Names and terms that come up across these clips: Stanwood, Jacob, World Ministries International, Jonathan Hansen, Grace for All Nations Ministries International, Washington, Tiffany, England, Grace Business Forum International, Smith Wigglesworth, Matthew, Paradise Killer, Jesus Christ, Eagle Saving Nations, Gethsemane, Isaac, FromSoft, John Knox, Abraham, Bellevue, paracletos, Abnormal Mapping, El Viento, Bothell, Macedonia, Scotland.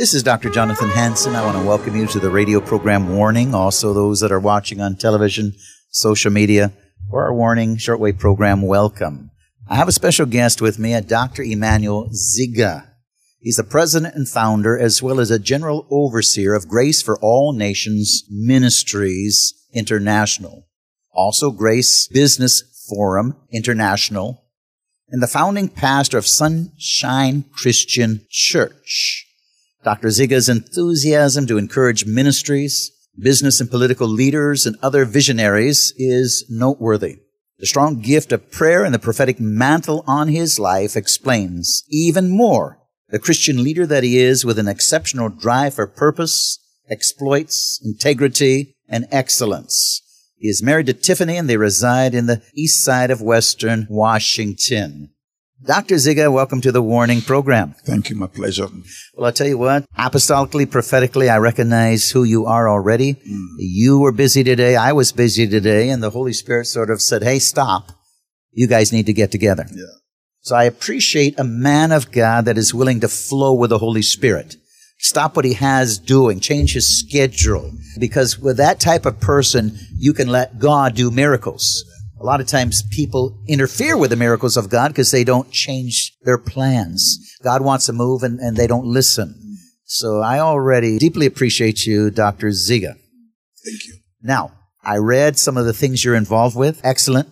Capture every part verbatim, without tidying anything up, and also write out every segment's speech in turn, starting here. This is Doctor Jonathan Hansen. I want to welcome you to the radio program Warning. Also, those that are watching on television, social media, or our Warning shortwave program, welcome. I have a special guest with me, a Doctor Emmanuel Ziga. He's the president and founder, as well as a general overseer of Grace for All Nations Ministries International, also Grace Business Forum International, and the founding pastor of Sunshine Christian Church. Doctor Ziga's enthusiasm to encourage ministries, business and political leaders, and other visionaries is noteworthy. The strong gift of prayer and the prophetic mantle on his life explains even more the Christian leader that he is, with an exceptional drive for purpose, exploits, integrity, and excellence. He is married to Tiffany, and they reside in the east side of western Washington. Doctor Ziga, welcome to the Warning program. Thank you. My pleasure. Well, I'll tell you what, apostolically, prophetically, I recognize who you are already. Mm. You were busy today. I was busy today. And the Holy Spirit sort of said, hey, stop. You guys need to get together. Yeah. So I appreciate a man of God that is willing to flow with the Holy Spirit. Stop what he has doing. Change his schedule. Because with that type of person, you can let God do miracles. A lot of times people interfere with the miracles of God because they don't change their plans. God wants to move and, and they don't listen. So I already deeply appreciate you, Doctor Ziga. Thank you. Now, I read some of the things you're involved with. Excellent.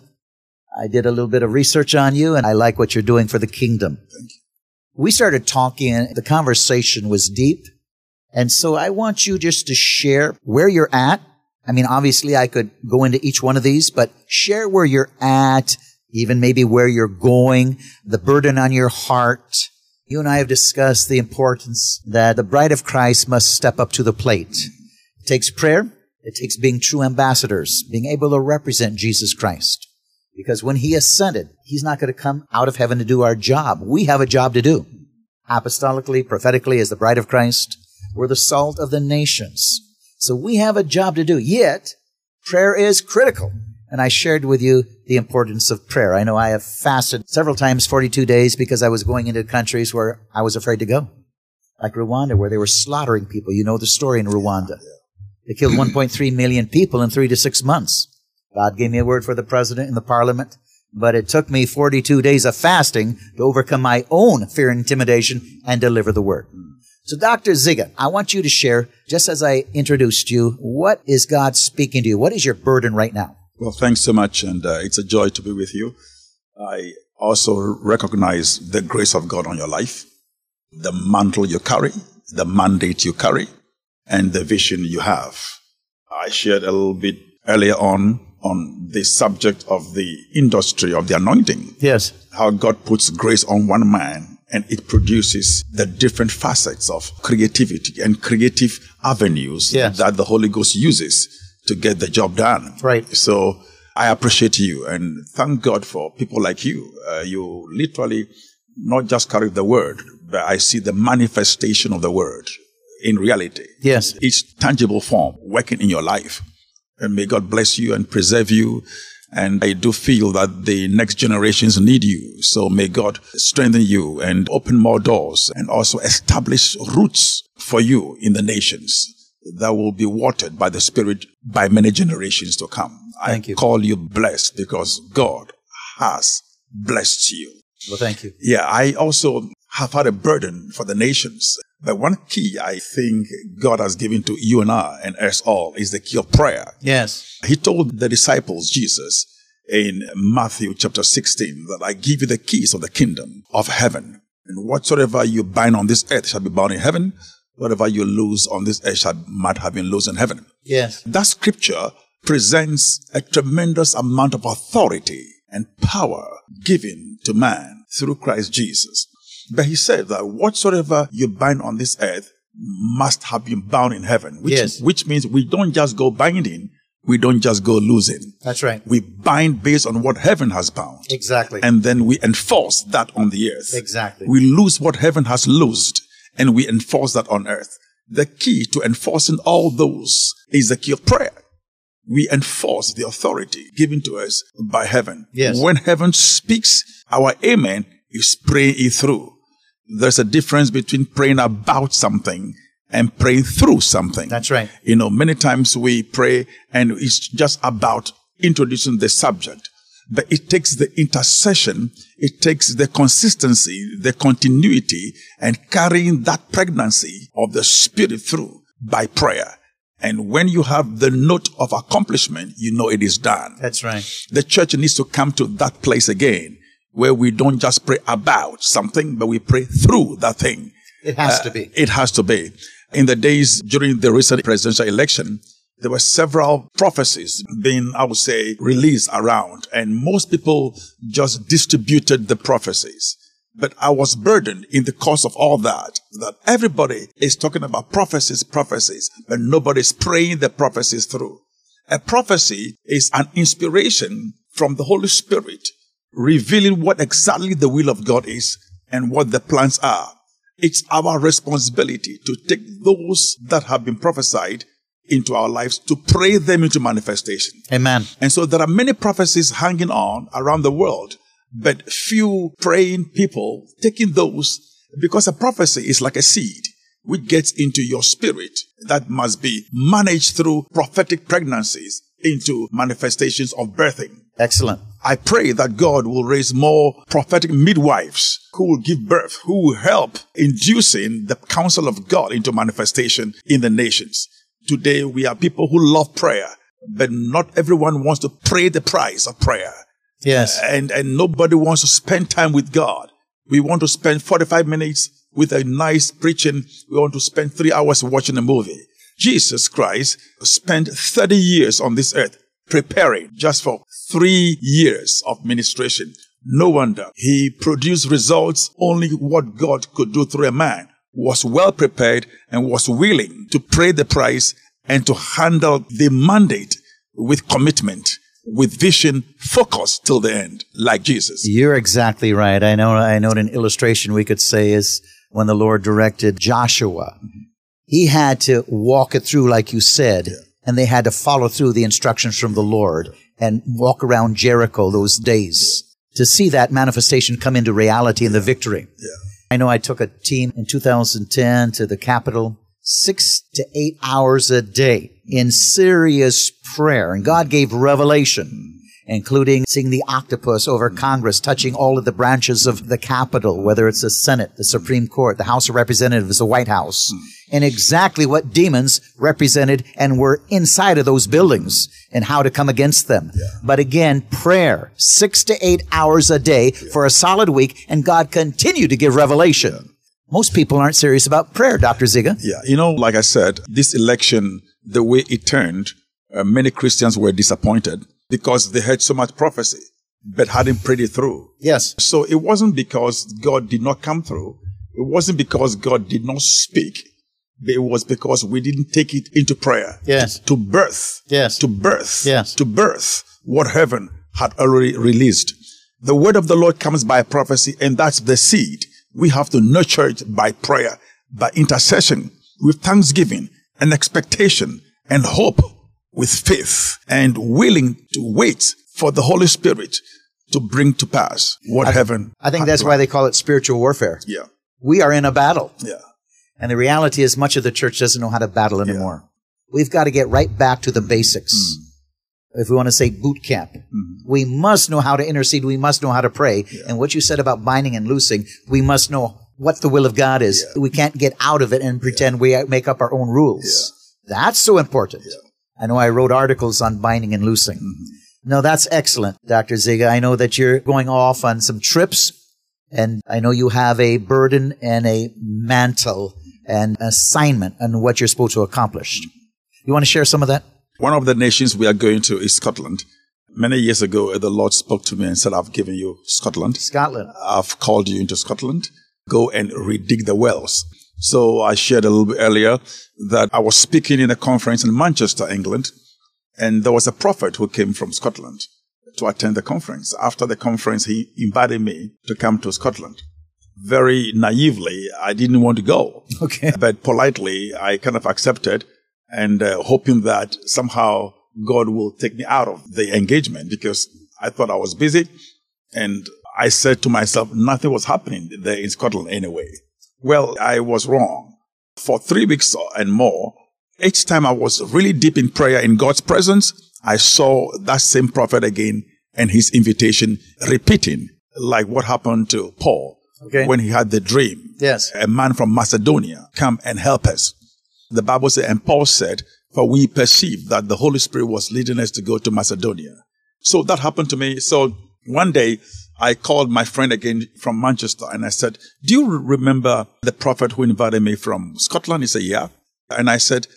I did a little bit of research on you, and I like what you're doing for the kingdom. Thank you. We started talking, and the conversation was deep. And so I want you just to share where you're at. I mean, obviously, I could go into each one of these, but share where you're at, even maybe where you're going, the burden on your heart. You and I have discussed the importance that the bride of Christ must step up to the plate. It takes prayer. It takes being true ambassadors, being able to represent Jesus Christ. Because when he ascended, he's not going to come out of heaven to do our job. We have a job to do. Apostolically, prophetically, as the bride of Christ, we're the salt of the nations. So we have a job to do, yet prayer is critical. And I shared with you the importance of prayer. I know I have fasted several times, forty-two days, because I was going into countries where I was afraid to go. Like Rwanda, where they were slaughtering people. You know the story in Rwanda. They killed one point three million people in three to six months. God gave me a word for the president and the parliament, but it took me forty-two days of fasting to overcome my own fear and intimidation and deliver the word. So, Doctor Ziga, I want you to share, just as I introduced you, what is God speaking to you? What is your burden right now? Well, thanks so much, and uh, it's a joy to be with you. I also recognize the grace of God on your life, the mantle you carry, the mandate you carry, and the vision you have. I shared a little bit earlier on on the subject of the industry of the anointing. Yes. How God puts grace on one man, and it produces the different facets of creativity and creative avenues yes. that the Holy Ghost uses to get the job done. Right. So I appreciate you, and thank God for people like you. Uh, you literally not just carry the word, but I see the manifestation of the word in reality. Yes. It's tangible form working in your life. And may God bless you and preserve you. And I do feel that the next generations need you. So may God strengthen you and open more doors, and also establish roots for you in the nations that will be watered by the Spirit by many generations to come. Thank I you. call you blessed because God has blessed you. Well, thank you. Yeah, I also have had a burden for the nations. But one key I think God has given to you and I and us all is the key of prayer. Yes. He told the disciples, Jesus, in Matthew chapter sixteen, that I give you the keys of the kingdom of heaven. And whatsoever you bind on this earth shall be bound in heaven. Whatever you loose on this earth shall might have been loosed in heaven. Yes. That scripture presents a tremendous amount of authority and power given to man through Christ Jesus. But he said that whatsoever you bind on this earth must have been bound in heaven, which, yes. which means we don't just go binding, we don't just go losing. That's right. We bind based on what heaven has bound. Exactly. And then we enforce that on the earth. Exactly. We lose what heaven has loosed, and we enforce that on earth. The key to enforcing all those is the key of prayer. We enforce the authority given to us by heaven. Yes. When heaven speaks, our amen is praying it through. there's a difference between praying about something and praying through something. That's right. You know, many times we pray and it's just about introducing the subject. But it takes the intercession, it takes the consistency, the continuity, and carrying that pregnancy of the Spirit through by prayer. And when you have the note of accomplishment, you know it is done. That's right. The church needs to come to that place again, where we don't just pray about something, but we pray through that thing. It has uh, to be. It has to be. In the days during the recent presidential election, there were several prophecies being, I would say, released around, and most people just distributed the prophecies. But I was burdened in the course of all that, that everybody is talking about prophecies, prophecies, but nobody's praying the prophecies through. A prophecy is an inspiration from the Holy Spirit revealing what exactly the will of God is and what the plans are. It's our responsibility to take those that have been prophesied into our lives, to pray them into manifestation. Amen. And so there are many prophecies hanging on around the world, but few praying people taking those, because a prophecy is like a seed which gets into your spirit that must be managed through prophetic pregnancies into manifestations of birthing. Excellent. I pray that God will raise more prophetic midwives who will give birth, who will help inducing the counsel of God into manifestation in the nations. Today, we are people who love prayer, but not everyone wants to pay the price of prayer. Yes. And, and nobody wants to spend time with God. We want to spend forty-five minutes with a nice preaching. We want to spend three hours watching a movie. Jesus Christ spent thirty years on this earth preparing just for three years of ministration. No wonder he produced results only what God could do through a man who was well prepared and was willing to pay the price and to handle the mandate with commitment, with vision, focus till the end, like Jesus. You're exactly right. I know, I know an illustration we could say is when the Lord directed Joshua, mm-hmm. he had to walk it through, like you said, yeah. and they had to follow through the instructions from the Lord yeah. and walk around Jericho those days yeah. to see that manifestation come into reality in yeah. the victory. Yeah. I know I took a team in two thousand ten to the Capitol, six to eight hours a day in serious prayer. And God gave revelation, including seeing the octopus over Congress, touching all of the branches of the Capitol, whether it's the Senate, the Supreme Court, the House of Representatives, the White House, and exactly what demons represented and were inside of those buildings and how to come against them. Yeah. But again, prayer, six to eight hours a day yeah. for a solid week, and God continued to give revelation. Yeah. Most people aren't serious about prayer, Doctor Ziga. Yeah, you know, like I said, this election, the way it turned, uh, many Christians were disappointed because they heard so much prophecy but hadn't prayed it through. Yes. So it wasn't because God did not come through. It wasn't because God did not speak. It was because we didn't take it into prayer. Yes. To birth. Yes. To birth. Yes. To birth what heaven had already released. The word of the Lord comes by prophecy, and that's the seed. We have to nurture it by prayer, by intercession, with thanksgiving and expectation and hope, with faith and willing to wait for the Holy Spirit to bring to pass what I, heaven. I think that's why they call it spiritual warfare. Yeah. We are in a battle. Yeah. And the reality is much of the church doesn't know how to battle anymore. Yeah. We've got to get right back to the basics. Mm. If we want to say boot camp, mm-hmm. we must know how to intercede. We must know how to pray. Yeah. And what you said about binding and loosing, we must know what the will of God is. Yeah. We can't get out of it and pretend yeah. we make up our own rules. Yeah. That's so important. Yeah. I know I wrote articles on binding and loosing. Mm-hmm. No, that's excellent, Doctor Ziga. I know that you're going off on some trips, and I know you have a burden and a mantle and assignment on what you're supposed to accomplish. You want to share some of that? One of the nations we are going to is Scotland. Many years ago, the Lord spoke to me and said, I've given you Scotland. Scotland. I've called you into Scotland. Go and redig the wells. So I shared a little bit earlier that I was speaking in a conference in Manchester, England, and there was a prophet who came from Scotland to attend the conference. After the conference, he invited me to come to Scotland. Very naively, I didn't want to go. Okay. But politely, I kind of accepted, and uh, hoping that somehow God will take me out of the engagement, because I thought I was busy and I said to myself, nothing was happening there in Scotland anyway. Well, I was wrong. For three weeks and more, each time I was really deep in prayer in God's presence, I saw that same prophet again and his invitation repeating, like what happened to Paul okay. when he had the dream. Yes. A man from Macedonia, come and help us. The Bible said, and Paul said, for we perceived that the Holy Spirit was leading us to go to Macedonia. So that happened to me. So one day I called my friend again from Manchester and I said, do you remember the prophet who invited me from Scotland? He said, yeah. And I said,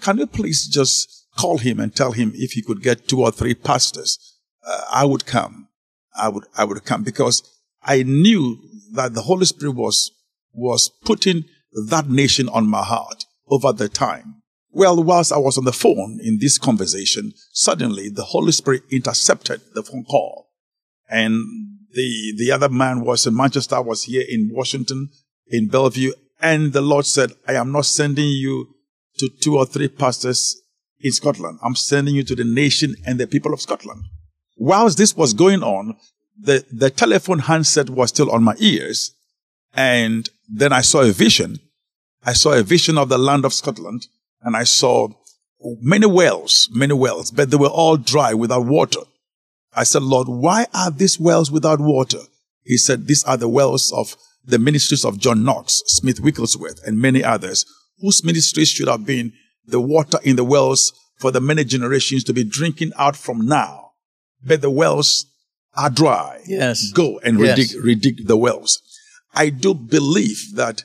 can you please just call him and tell him if he could get two or three pastors? Uh, I would come. I would, I would come because I knew that the Holy Spirit was, was putting that nation on my heart over the time. Well, whilst I was on the phone in this conversation, suddenly the Holy Spirit intercepted the phone call. And the, the other man was in Manchester, was here in Washington, in Bellevue. And the Lord said, I am not sending you to two or three pastors in Scotland. I'm sending you to the nation and the people of Scotland. Whilst this was going on, the, the telephone handset was still on my ears. And then I saw a vision. I saw a vision of the land of Scotland. And I saw many wells, many wells, but they were all dry without water. I said, Lord, why are these wells without water? He said, these are the wells of the ministries of John Knox, Smith Wigglesworth, and many others, whose ministries should have been the water in the wells for the many generations to be drinking out from now. But the wells are dry. Yes. Go and yes. redig, redig the wells. I do believe that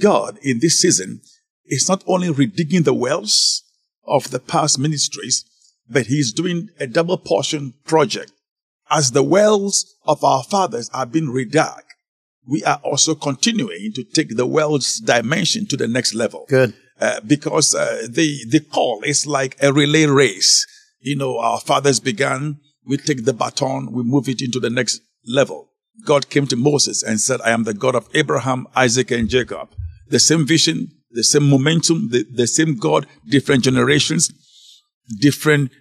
God in this season is not only redigging the wells of the past ministries, but he's doing a double portion project. As the wells of our fathers are being redug, we are also continuing to take the world's dimension to the next level. Good. Uh, because uh, the, the call is like a relay race. You know, our fathers began, we take the baton, we move it into the next level. God came to Moses and said, I am the God of Abraham, Isaac, and Jacob. The same vision, the same momentum, the, the same God, different generations, different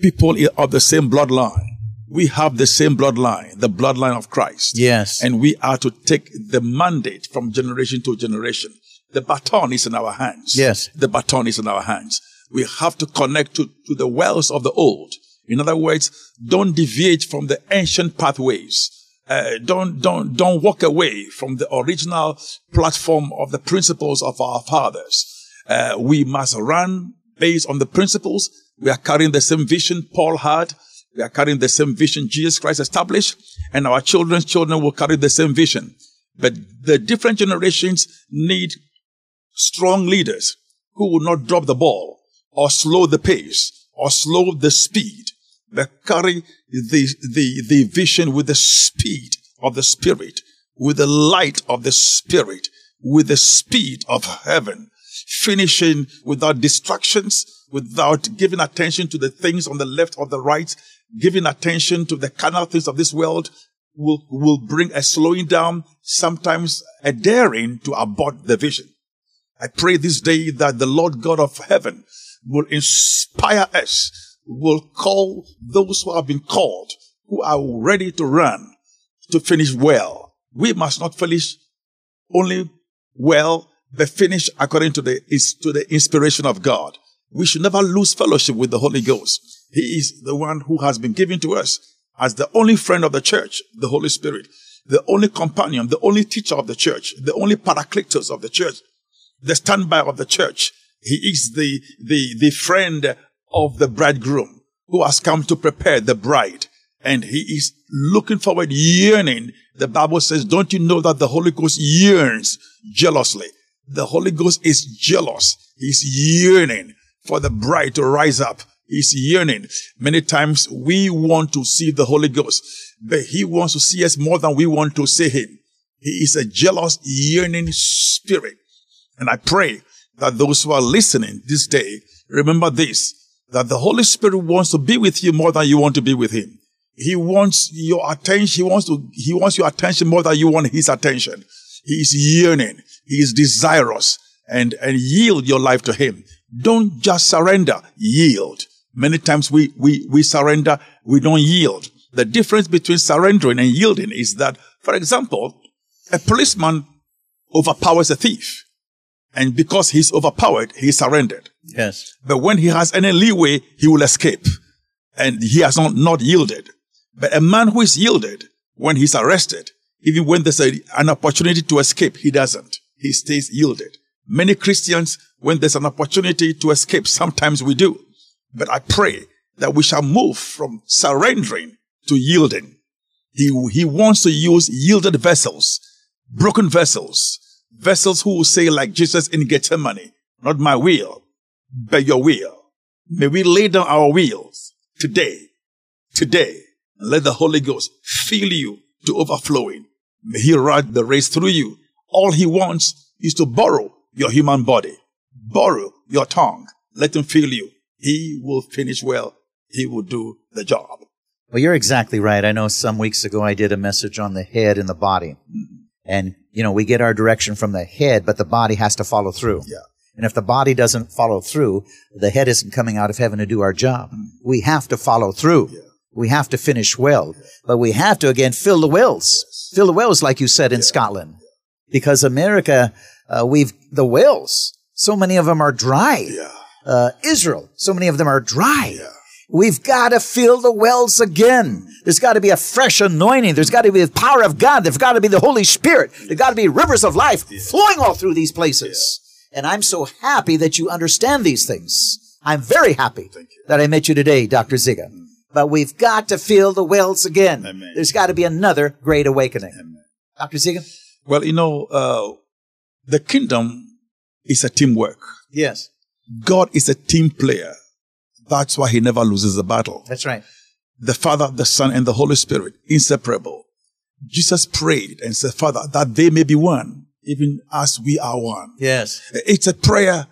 people of the same bloodline. We have the same bloodline, the bloodline of Christ. Yes. And we are to take the mandate from generation to generation. The baton is in our hands. Yes. The baton is in our hands. We have to connect to, to the wells of the old. In other words, don't deviate from the ancient pathways. Uh, don't, don't, don't walk away from the original platform of the principles of our fathers. Uh, we must run based on the principles. We are carrying the same vision Paul had. We are carrying the same vision Jesus Christ established, and our children's children will carry the same vision. But the different generations need strong leaders who will not drop the ball or slow the pace or slow the speed, but carry the, the, the vision with the speed of the Spirit, with the light of the Spirit, with the speed of heaven, finishing without distractions, without giving attention to the things on the left or the right. Giving attention to the carnal things of this world will, will bring a slowing down, sometimes a daring to abort the vision. I pray this day that the Lord God of heaven will inspire us, will call those who have been called, who are ready to run, to finish well. We must not finish only well, but finish according to the, to the inspiration of God. We should never lose fellowship with the Holy Ghost. He is the one who has been given to us as the only friend of the church, the Holy Spirit, the only companion, the only teacher of the church, the only paracletos of the church, the standby of the church. He is the, the, the friend of the bridegroom who has come to prepare the bride. And he is looking forward, yearning. The Bible says, don't you know that the Holy Ghost yearns jealously? The Holy Ghost is jealous. He's yearning for the bride to rise up. He's yearning. Many times we want to see the Holy Ghost, but he wants to see us more than we want to see him. He is a jealous, yearning spirit. And I pray that those who are listening this day, remember this, that the Holy Spirit wants to be with you more than you want to be with him. He wants your attention. He wants to, he wants your attention more than you want his attention. He is yearning. He is desirous, and, and yield your life to him. Don't just surrender, yield. Many times we, we, we surrender, we don't yield. The difference between surrendering and yielding is that For example, a policeman overpowers a thief, and because he's overpowered, he surrendered. Yes. But when he has any leeway, he will escape, and he has not, not yielded. But a man who is yielded, when he's arrested, even when there's a, an opportunity to escape, he doesn't. He stays yielded. Many Christians, when there's an opportunity to escape, sometimes we do. But I pray that we shall move from surrendering to yielding. He, he wants to use yielded vessels, broken vessels, vessels who will say, like Jesus in Gethsemane, not my will, but your will. May we lay down our wills today, today, and let the Holy Ghost fill you to overflowing. May he run the race through you. All he wants is to borrow your human body, borrow your tongue. Let him fill you. He will finish well. He will do the job. Well, you're exactly right. I know some weeks ago I did a message on the head and the body. Mm-hmm. And, you know, we get our direction from the head, but the body has to follow through. Yeah. And if the body doesn't follow through, the head isn't coming out of heaven to do our job. Mm-hmm. We have to follow through. Yeah. We have to finish well. Yeah. But we have to, again, fill the wills. Yes. Fill the wills, like you said, in yeah. Scotland. Yeah. Because America, uh, we've the wills, so many of them are dry. Yeah. Uh, Israel, so many of them are dry. Yeah. We've got to fill the wells again. There's got to be a fresh anointing. There's got to be the power of God. There's got to be the Holy Spirit. There's got to be rivers of life yeah. flowing all through these places. Yeah. And I'm so happy that you understand these things. I'm very happy that I met you today, Doctor Ziga. Mm. But we've got to fill the wells again. Amen. There's got to be another great awakening. Amen. Doctor Ziga? Well, you know, uh, the kingdom is a teamwork. Yes. God is a team player. That's why he never loses the battle. That's right. The Father, the Son, and the Holy Spirit, inseparable. Jesus prayed and said, Father, that they may be one, even as we are one. Yes. It's a prayer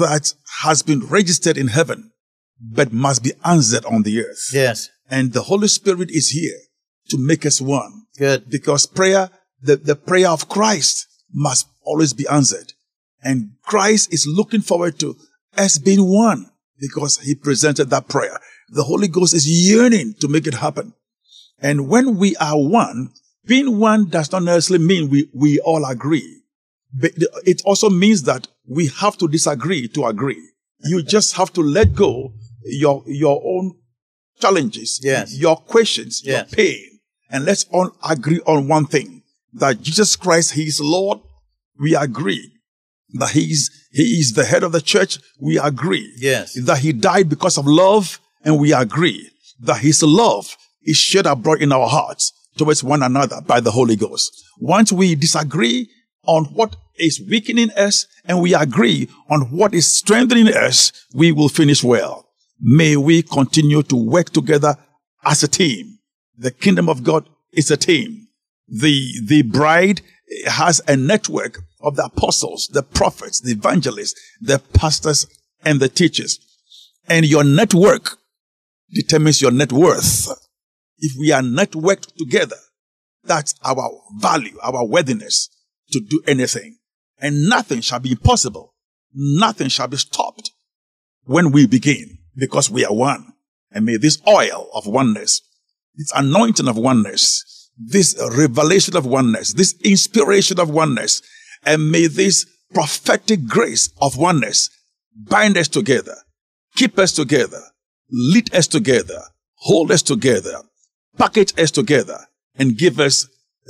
that has been registered in heaven, but must be answered on the earth. Yes. And the Holy Spirit is here to make us one. Good. Because prayer, the, the prayer of Christ must always be answered. And Christ is looking forward to us being one because he presented that prayer. The Holy Ghost is yearning to make it happen. And when we are one, being one does not necessarily mean we, we all agree. But it also means that we have to disagree to agree. You just have to let go your, your own challenges, yes. your questions, yes. your pain. And let's all agree on one thing, that Jesus Christ, he is Lord. We agree. That he is, he is the head of the church, we agree. Yes. That he died because of love, and we agree. That his love is shed abroad in our hearts towards one another by the Holy Ghost. Once we disagree on what is weakening us, and we agree on what is strengthening us, we will finish well. May we continue to work together as a team. The kingdom of God is a team. The, the bride has a network of the apostles, the prophets, the evangelists, the pastors, and the teachers. And your network determines your net worth. If we are networked together, that's our value, our worthiness to do anything. And nothing shall be impossible. Nothing shall be stopped when we begin, because we are one. And may this oil of oneness, this anointing of oneness, this revelation of oneness, this inspiration of oneness, and may this prophetic grace of oneness bind us together, keep us together, lead us together, hold us together, package us together, and give us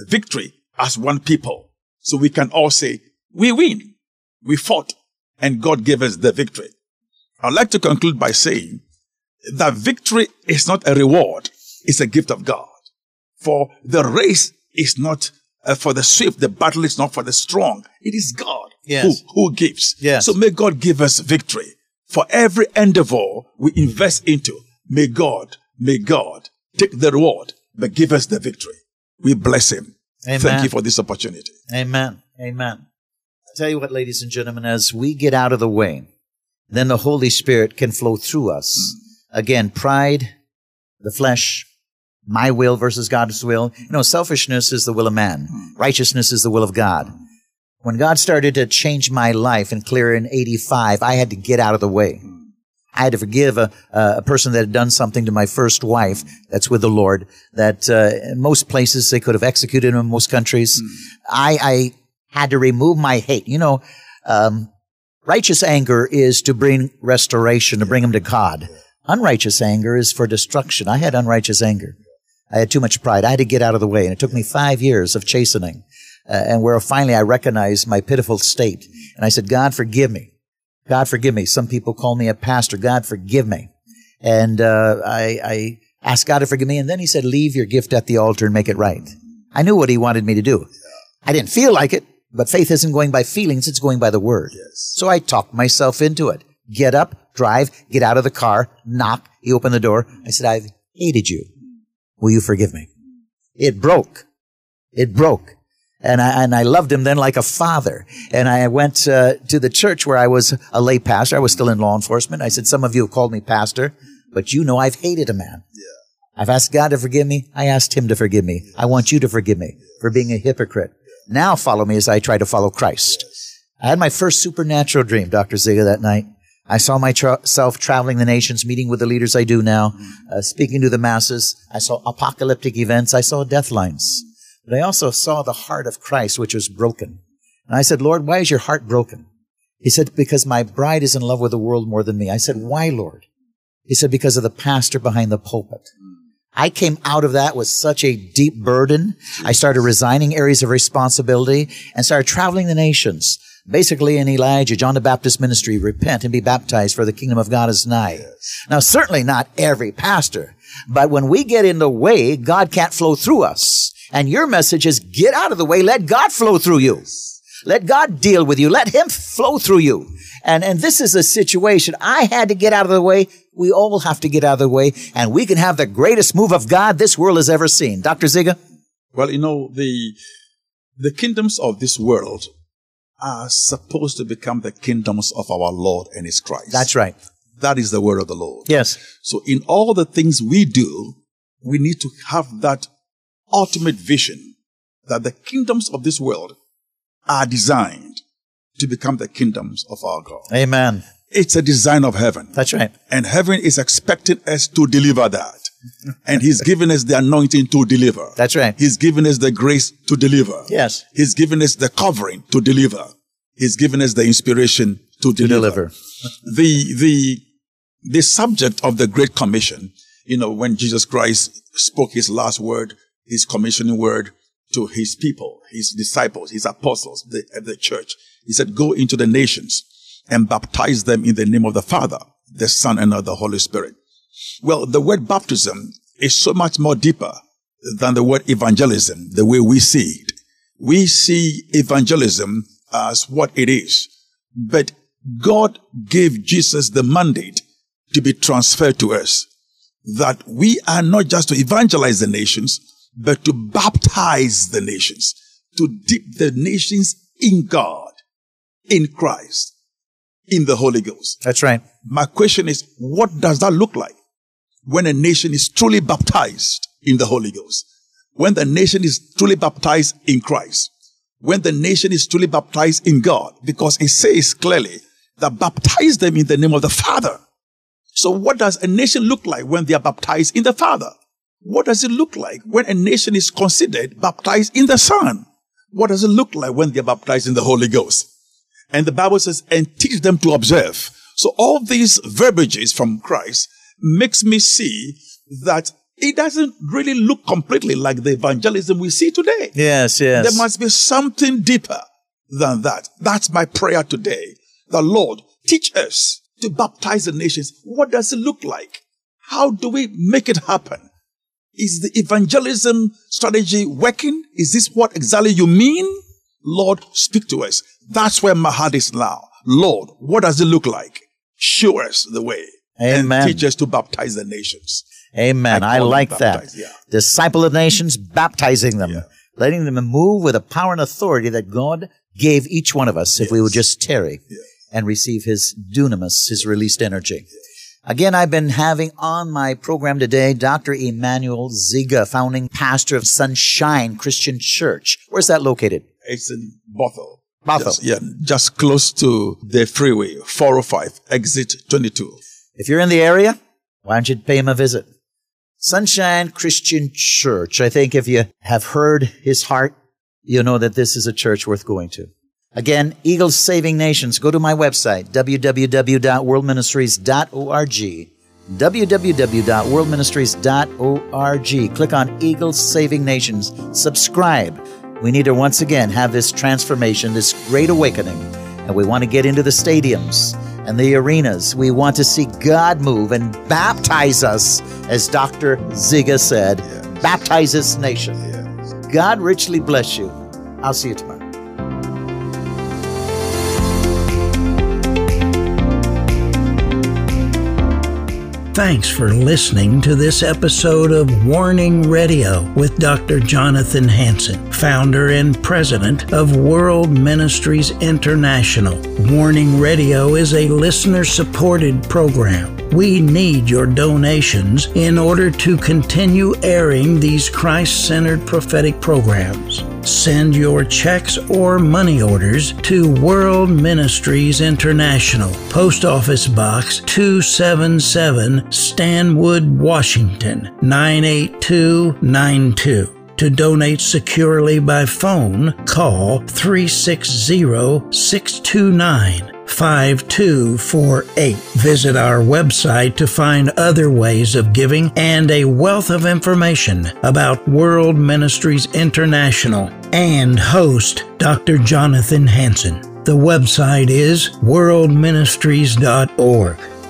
victory as one people. So we can all say, we win, we fought, and God gave us the victory. I'd like to conclude by saying that victory is not a reward, it's a gift of God. For the race is not Uh, for the swift, the battle is not for the strong. It is God yes. who, who gives. Yes. So may God give us victory. For every endeavor we invest into, may God, may God take the reward, but give us the victory. We bless him. Amen. Thank you for this opportunity. Amen. Amen. I tell you what, ladies and gentlemen, as we get out of the way, then the Holy Spirit can flow through us. Mm. Again, pride, the flesh, my will versus God's will. You know, selfishness is the will of man. Righteousness is the will of God. When God started to change my life and clear in eighty-five, I had to get out of the way. I had to forgive a, uh, a person that had done something to my first wife that's with the Lord, that uh, in most places they could have executed him, in most countries. Mm. I, I had to remove my hate. You know, um, righteous anger is to bring restoration, to bring them to God. Unrighteous anger is for destruction. I had unrighteous anger. I had too much pride. I had to get out of the way, and it took me five years of chastening, uh, and where finally I recognized my pitiful state, and I said, God, forgive me. God, forgive me. Some people call me a pastor. God, forgive me. And uh, I, I asked God to forgive me. And then he said, leave your gift at the altar and make it right. I knew what he wanted me to do. I didn't feel like it, but faith isn't going by feelings. It's going by the word. Yes. So I talked myself into it. Get up, drive, get out of the car, knock. He opened the door. I said, I've hated you. Will you forgive me? It broke. It broke. And I, and I loved him then like a father. And I went uh, to the church where I was a lay pastor. I was still in law enforcement. I said, some of you have called me pastor, but you know I've hated a man. Yeah. I've asked God to forgive me. I asked him to forgive me. Yes. I want you to forgive me yes. for being a hypocrite. Yeah. Now follow me as I try to follow Christ. Yes. I had my first supernatural dream, Doctor Ziga, that night. I saw myself traveling the nations, meeting with the leaders I do now, uh, speaking to the masses. I saw apocalyptic events. I saw death lines. But I also saw the heart of Christ, which was broken. And I said, Lord, why is your heart broken? He said, because my bride is in love with the world more than me. I said, why, Lord? He said, because of the pastor behind the pulpit. I came out of that with such a deep burden. I started resigning areas of responsibility and started traveling the nations. Basically in Elijah, John the Baptist ministry, repent and be baptized for the kingdom of God is nigh. Yes. Now, certainly not every pastor, but when we get in the way, God can't flow through us. And your message is get out of the way. Let God flow through you. Let God deal with you. Let him flow through you. And, and this is a situation. I had to get out of the way. We all have to get out of the way. And we can have the greatest move of God this world has ever seen. Doctor Ziga? Well, you know, the, the kingdoms of this world are supposed to become the kingdoms of our Lord and his Christ. That's right. That is the word of the Lord. Yes. So in all the things we do, we need to have that ultimate vision that the kingdoms of this world are designed to become the kingdoms of our God. Amen. It's a design of heaven. That's right. And heaven is expecting us to deliver that. And he's given us the anointing to deliver. That's right. He's given us the grace to deliver. Yes. He's given us the covering to deliver. He's given us the inspiration to, to deliver. deliver. The, the, the subject of the Great Commission, you know, when Jesus Christ spoke his last word, his commissioning word to his people, his disciples, his apostles, the, the church. He said, go into the nations and baptize them in the name of the Father, the Son, and of the Holy Spirit. Well, the word baptism is so much more deeper than the word evangelism, the way we see it. We see evangelism as what it is, but God gave Jesus the mandate to be transferred to us, that we are not just to evangelize the nations, but to baptize the nations, to dip the nations in God, in Christ, in the Holy Ghost. That's right. My question is, what does that look like when a nation is truly baptized in the Holy Ghost? When the nation is truly baptized in Christ? When the nation is truly baptized in God? Because it says clearly that baptize them in the name of the Father. So what does a nation look like when they are baptized in the Father? What does it look like when a nation is considered baptized in the Son? What does it look like when they're baptized in the Holy Ghost? And the Bible says, and teach them to observe. So all these verbiages from Christ makes me see that it doesn't really look completely like the evangelism we see today. Yes, yes. There must be something deeper than that. That's my prayer today. The Lord, teach us to baptize the nations. What does it look like? How do we make it happen? Is the evangelism strategy working? Is this what exactly you mean? Lord, speak to us. That's where my heart is now. Lord, what does it look like? Show us the way. Amen. And teach us to baptize the nations. Amen. I, I like baptize. that. Yeah. Disciple of nations, baptizing them, yeah. letting them move with the power and authority that God gave each one of us yes. if we would just tarry yes. and receive his dunamis, his released energy. Yes. Again, I've been having on my program today Doctor Emmanuel Ziga, founding pastor of Sunshine Christian Church. Where's that located? It's in Bothell. Bothell. Just, yeah, just close to the freeway, four oh five, exit twenty-two. If you're in the area, why don't you pay him a visit? Sunshine Christian Church. I think if you have heard his heart, you'll know that this is a church worth going to. Again, Eagle Saving Nations. Go to my website, w w w dot world ministries dot org. w w w dot world ministries dot org. Click on Eagle Saving Nations. Subscribe. We need to once again have this transformation, this great awakening. And we want to get into the stadiums and the arenas. We want to see God move and baptize us, as Doctor Ziga said, yes. Baptize this nation. Yes. God richly bless you. I'll see you tomorrow. Thanks for listening to this episode of Warning Radio with Doctor Jonathan Hansen, founder and president of World Ministries International. Warning Radio is a listener-supported program. We need your donations in order to continue airing these Christ-centered prophetic programs. Send your checks or money orders to World Ministries International, Post Office Box two seventy-seven, Stanwood, Washington, nine eight two nine two. To donate securely by phone, call three six zero, six two nine, five two four eight. Visit our website to find other ways of giving and a wealth of information about World Ministries International and host Doctor Jonathan Hansen. The website is world ministries dot org.